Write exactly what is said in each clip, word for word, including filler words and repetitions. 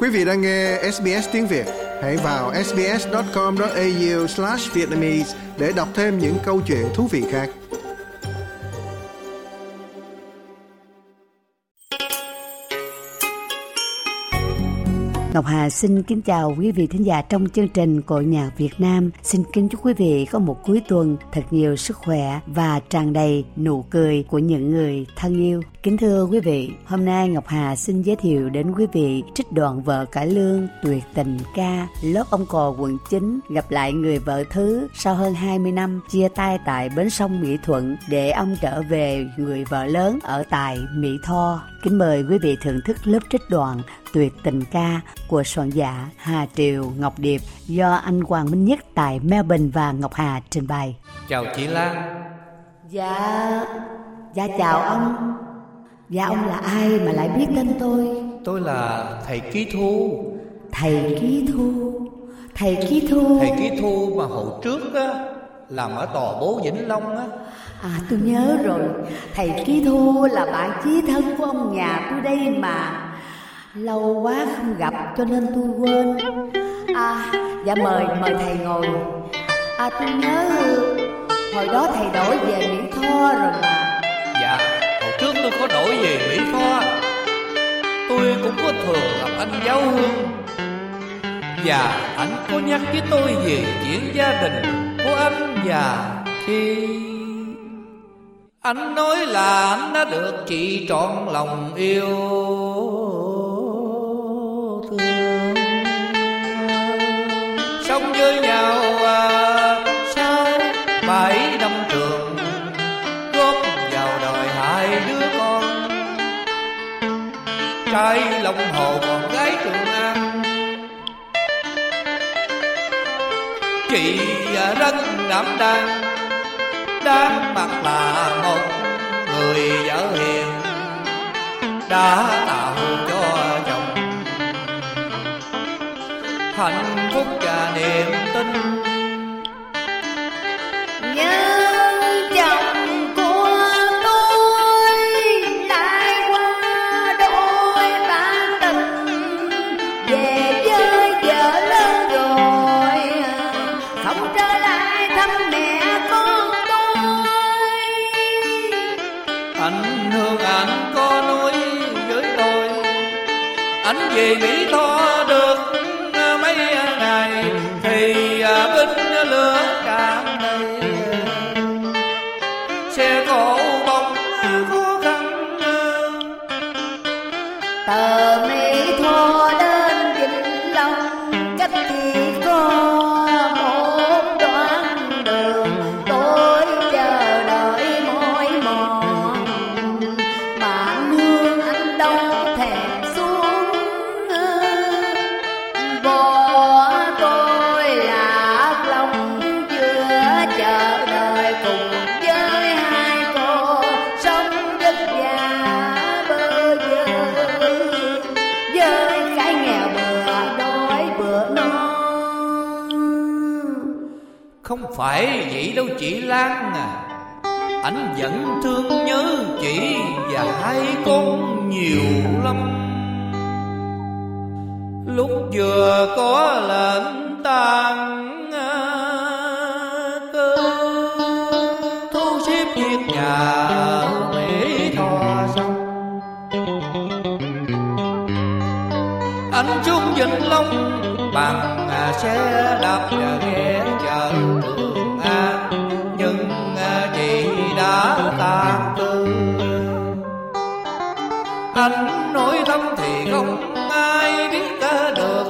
Quý vị đang nghe ét bê ét Tiếng Việt, hãy vào ét bê ét chấm com chấm a u slash vietnamese để đọc thêm những câu chuyện thú vị khác. Ngọc Hà xin kính chào quý vị thính giả trong chương trình Cổ Nhạc Việt Nam. Xin kính chúc quý vị có một cuối tuần thật nhiều sức khỏe và tràn đầy nụ cười của những người thân yêu. Kính thưa quý vị, hôm nay Ngọc Hà xin giới thiệu đến quý vị trích đoạn Vợ Cải Lương Tuyệt Tình Ca, lót ông cò quận chín gặp lại người vợ thứ sau hơn hai mươi năm chia tay tại bến sông Mỹ Thuận để ông trở về người vợ lớn ở tại Mỹ Tho. Kính mời quý vị thưởng thức lớp trích đoạn Tuyệt Tình Ca của soạn giả Hà Triều Ngọc Điệp do anh Hoàng Minh Nhất tại Melbourne và Ngọc Hà trình bày. Chào chị Lan. Dạ, dạ chào ông. Dạ ông là ai mà lại biết tên tôi? Tôi là Thầy Ký Thu. Thầy Ký Thu, Thầy Ký Thu. Thầy Ký Thu mà hồi trước á, làm ở Tò Bố Vĩnh Long á. À tôi nhớ rồi, Thầy Ký Thu là bạn chí thân của ông nhà tôi đây mà. Lâu quá không gặp cho nên tôi quên. À dạ mời, mời thầy ngồi. À tôi nhớ hồi đó thầy đổi về Mỹ Tho rồi mà. Dạ hồi trước tôi có đổi về Mỹ Tho. Tôi cũng có thường gặp anh Giáo Hương. Và anh có nhắc với tôi về chuyện gia đình của anh. Và khi anh nói là anh đã được chị trọn lòng yêu thương, sống với nhau sau bảy năm trường, góp vào đời hai đứa con, trai Long Hồ còn gái Trường An. Chị rất đảm đang, đáng mặt là một người vợ hiền, đã tạo cho chồng hạnh phúc và niềm tin. Nhớ chồng của tôi lại qua đôi ba tình, về với vợ lớn rồi không trở lại thăm mẹ con tôi. Anh Hương anh có nói với tôi, anh về Mỹ Tho được ngày thì binh lửa càng đầy xe cổ bóng khó khăn. Tờ Mỹ Tho đến Vĩnh Long cách thì có một đoạn đường, tôi chờ đợi mỏi mòn mà nương anh đâu thèm xuống bò. Không phải vậy đâu chị Lan à, anh vẫn thương nhớ chị và hai con nhiều lắm. Lúc vừa có lệnh tàn cơ thu xếp việc nhà ở Mỹ Tho xong, anh xuống Vĩnh Long bằng xe đạp và ghé chợ Trường An. Nhưng chị đã tan tư, anh nói thăm thì không ai biết được,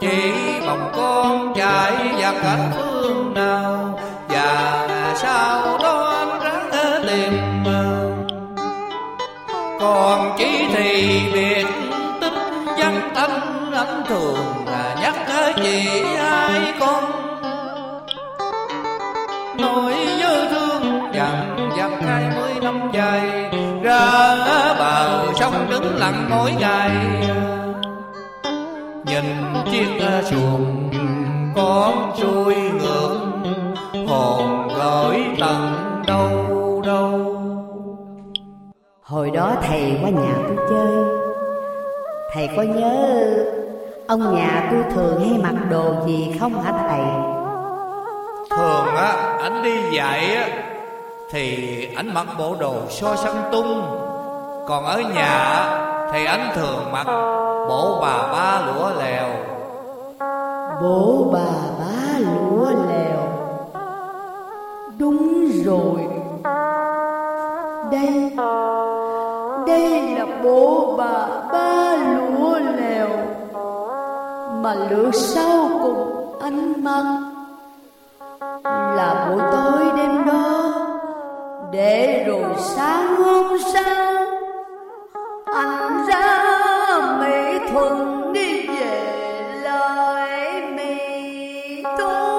chỉ mong con trai và cảnh phương nào. Và sau đó anh ráng tìm, còn chỉ thì biệt tích văn anh. Anh thường là nhắc chị hai con, nỗi nhớ thương dằn dặt hai mươi năm dài, ra bờ sông đứng lặng mỗi ngày, nhìn chiếc xuồng con trôi ngược, hồn gửi tận đâu đâu. Hồi đó thầy qua nhà tôi chơi, Thầy có nhớ ông nhà tôi thường hay mặc đồ gì không hả thầy? Thường á, ảnh đi dạy á thì ảnh mặc bộ đồ so săn tung, còn ở nhà thì ảnh thường mặc bộ bà ba lũa lèo. Bộ bà ba lũa lèo, đúng rồi. Đây Đây là bộ bà ba lũa lèo mà lựa sau cùng anh mặc là buổi tối đêm đó, để rồi sáng hôm sau anh ra Mỹ Thuận đi về lại Mỹ Thuận.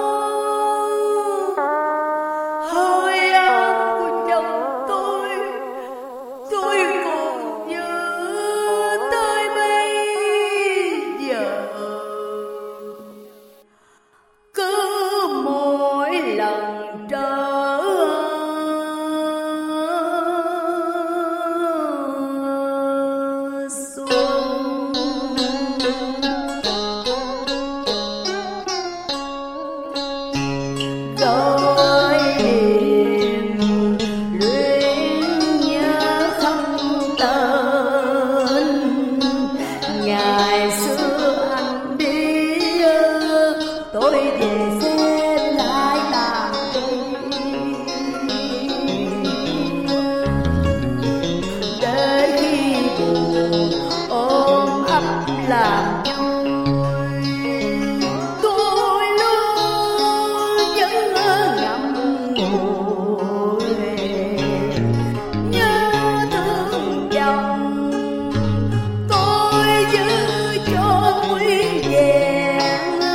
Hơi ấm của chồng tôi tôi còn nhớ tới bây giờ. Cứ mỗi lần trở xuống rồi hiểm luyến nhớ không tên ngày xưa anh đi, tôi về sẽ lại làm để khi buồn ôm ấp làm tôi luôn vẫn ngậm ngùi nhớ thương chồng tôi giữ cho nguyên vẹn một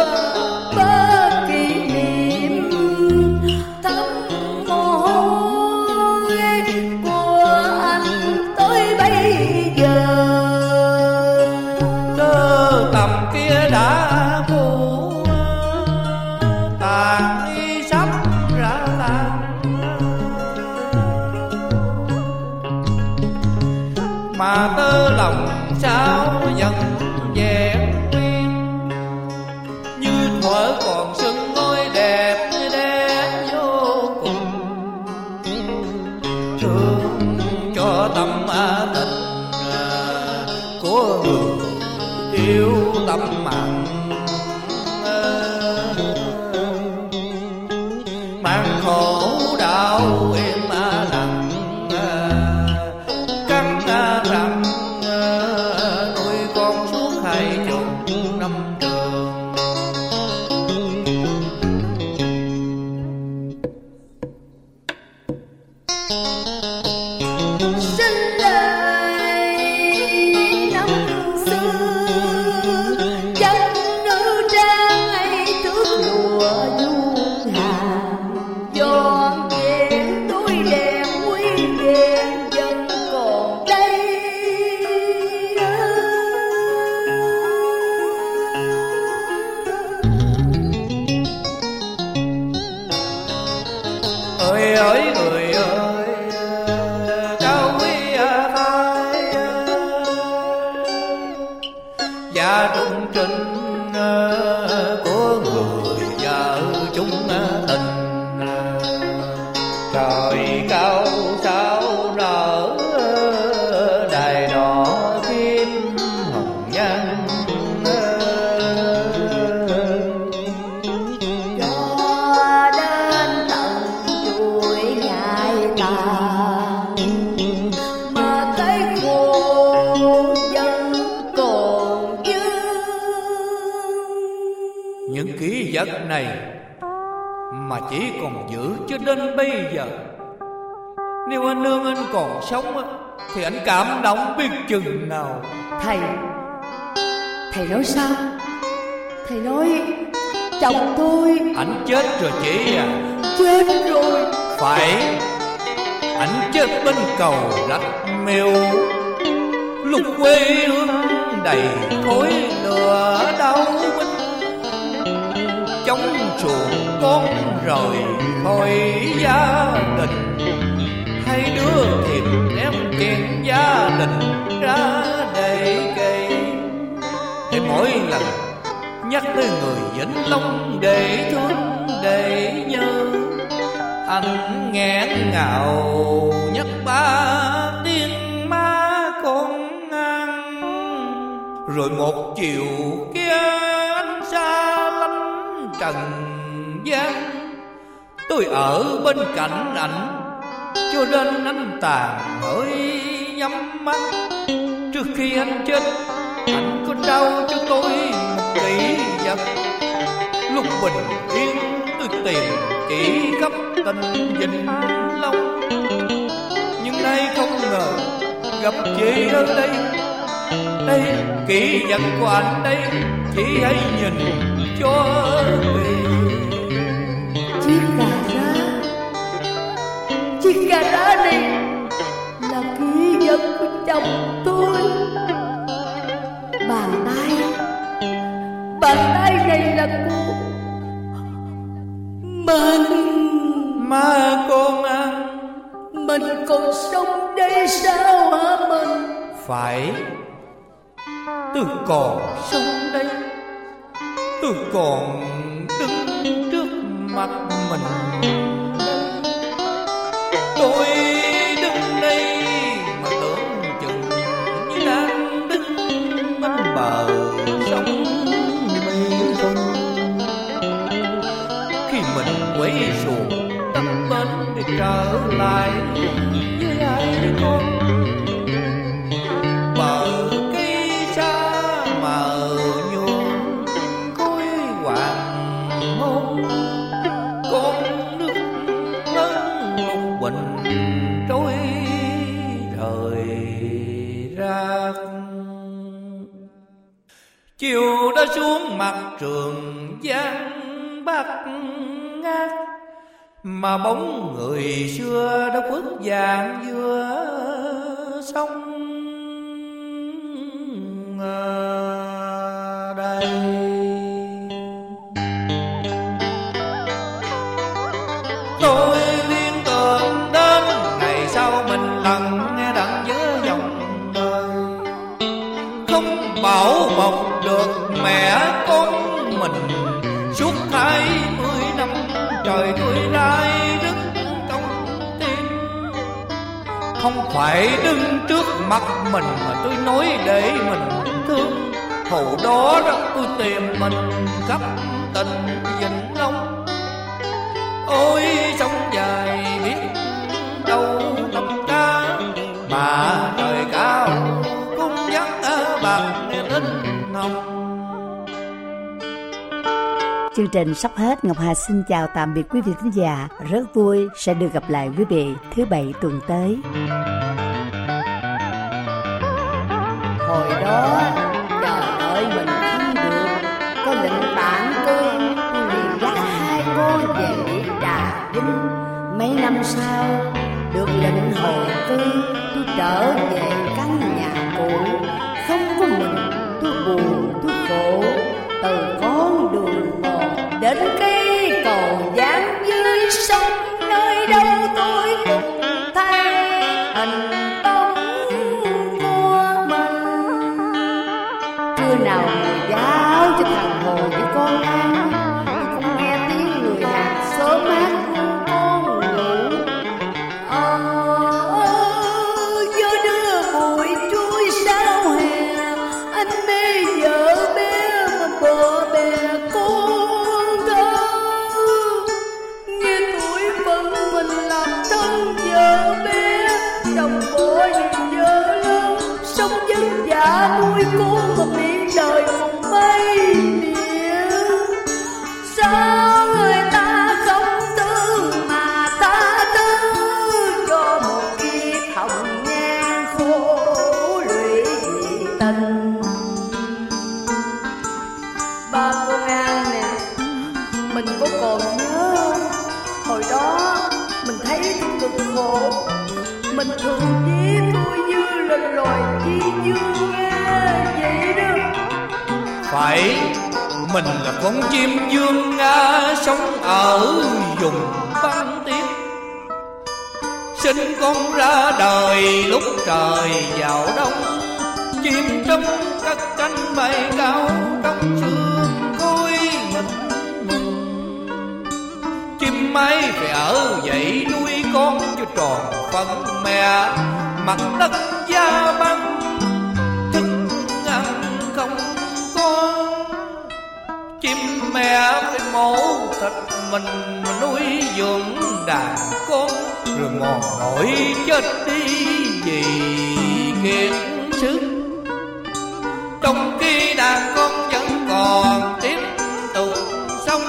ba kỷ niệm thấm môi của anh tới bây giờ. Tơ tầm kia đã cũ tàn đi sắp ra tàn, mà tơ lòng sao vẫn vẹn nguyên như thuở còn sưng ngôi đẹp đẹp vô cùng. Thương cho tâm à, tình à, của người yêu tâm mạng à, mang khổ đau em à, lặng à, căng à, rằng à, nuôi con suốt hai chục năm trường. Sinh đời năm xưa chân nữ trang ấy thước lụa nhung hà tròn vẹn túi đẹp quý vẹn vẫn còn đây. Ơi ơi người ơi cao quý à, thái à, và trung trình à, của người vợ chúng à, tình à. Trời cao sao nở à, đài đỏ kim hồng nhan à. Cho đến tận chuỗi ngày tàn mà thấy cô vẫn còn dư. Những ký vật này mà chỉ còn giữ cho đến bây giờ. Nếu anh Nương anh còn sống á, thì anh cảm động biết chừng nào. Thầy Thầy nói sao? Thầy nói chồng tôi Ảnh chết rồi chị à, chết rồi. phải, ảnh chết bên cầu Rạch Miêu, lục quê hương đầy khói lửa đau binh, chống chuồng con rời khỏi gia đình, hai đứa thiệt chuyện gia đình ra đầy cây, để mỗi lần nhắc tới người Vĩnh Long để thương để nhớ. Anh nghẹn ngào nhắc ba tiếng má con ăn, rồi một chiều kia anh xa lánh trần gian. Tôi ở bên cạnh ảnh cho đến anh tàn hỡi nhắm mắt. Trước khi anh chết, anh có trao cho tôi một kỷ vật. Lúc bình yên tôi tìm kỹ khắp tình Vĩnh Long, nhưng nay không ngờ gặp chị ở đây. Đây kỷ vật của anh đây, chị hãy nhìn cho chị. Chiếc gà đá này là kỷ vật của chồng tôi. Bàn tay, bàn tay này là của mình. Mà con ăn, mình còn sống đây sao hả mình? Phải, tôi còn sống đây, tôi còn đứng trước mặt mình. Tôi đứng đây mà tưởng chừng như đang đứng bên bờ sông mây trôi. Khi mình quay xuồng tấp bến để trở lại với hai đứa con, bờ cây xa mờ nhuộm khói hoàng hôn. Con nước lớn một mình trôi rời ra. Chiều đã xuống mặt Trường Giang bát ngát, mà bóng người xưa đã khuất dạng giữa sông đây. Bảo bọc được mẹ con mình suốt hai mươi năm trời, tôi lai đức trong tim. Không phải đứng trước mặt mình mà tôi nói để mình thương. Hồi đó đó tôi tìm mình khắp tình Vĩnh Long. Ôi sông dài biết đâu tập cá, mà trời cao cũng dắt bạc. Chương trình sắp hết, Ngọc Hà xin chào tạm biệt quý vị khán giả. Rất vui sẽ được gặp lại quý vị thứ Bảy tuần tới. Hồi đó, trời ơi mình không được, có lệnh bản tôi liền dắt hai cô về Mỹ Trà Vinh. Mấy năm sau, được lệnh hồi cư, tôi trở về căn nhà cũ. Không có mình, tôi buồn, tôi khổ, từ con đường mòn đến cây cầu dáng dưới sông, nơi đâu tôi cũng thấy hình bóng của mình. Trưa nào người giáo cho thằng Hồ với con ăn, tôi cũng nghe tiếng người hàng xóm hát ru con ngủ. Ờ gió đưa bụi trôi sao hè, anh mê vợ bé mà bỏ bè con thơ. Nghe tuổi vẫn mình làm thân vợ bé, chồng bỏ nhìn vợ lớn, sống vất vả nuôi cô mà miệng đời mộng mây miệng. Sao mình thường chỉ tôi như là loài chi dương Nga vậy đó? Phải, mình là con chim dương Nga sống ở vùng băng tuyết. Sinh con ra đời lúc trời vào đông, chim trong các cánh bay cao trong sương khói mịt mùng. Chim máy phải ở dậy nuôi con cho tròn phận mẹ, mặt đất gia băng thức ăn không có. Chim mẹ phải mổ thịt mình mà nuôi dưỡng đàn con, rồi mòn nổi chết đi vì kiệt sức. Trong khi đàn con vẫn còn tiếp tục sống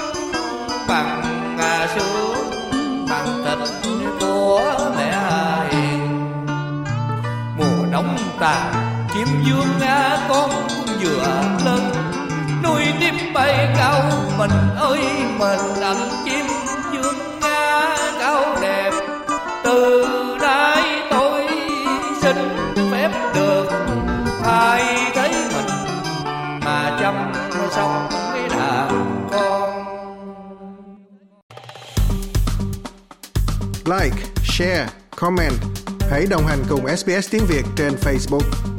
bằng xương, bằng thịt của mẹ hiền. Mùa đông tàn chiếm dương á, con vừa lớn nuôi tiếp bay cao. Mình ơi mình làm chim dương á cao đẹp, từ nay tôi xin phép được hai thấy mình mà chăm sóc cái đàn con. Like, share, comment. Hãy đồng hành cùng ét bê ét Tiếng Việt trên Facebook.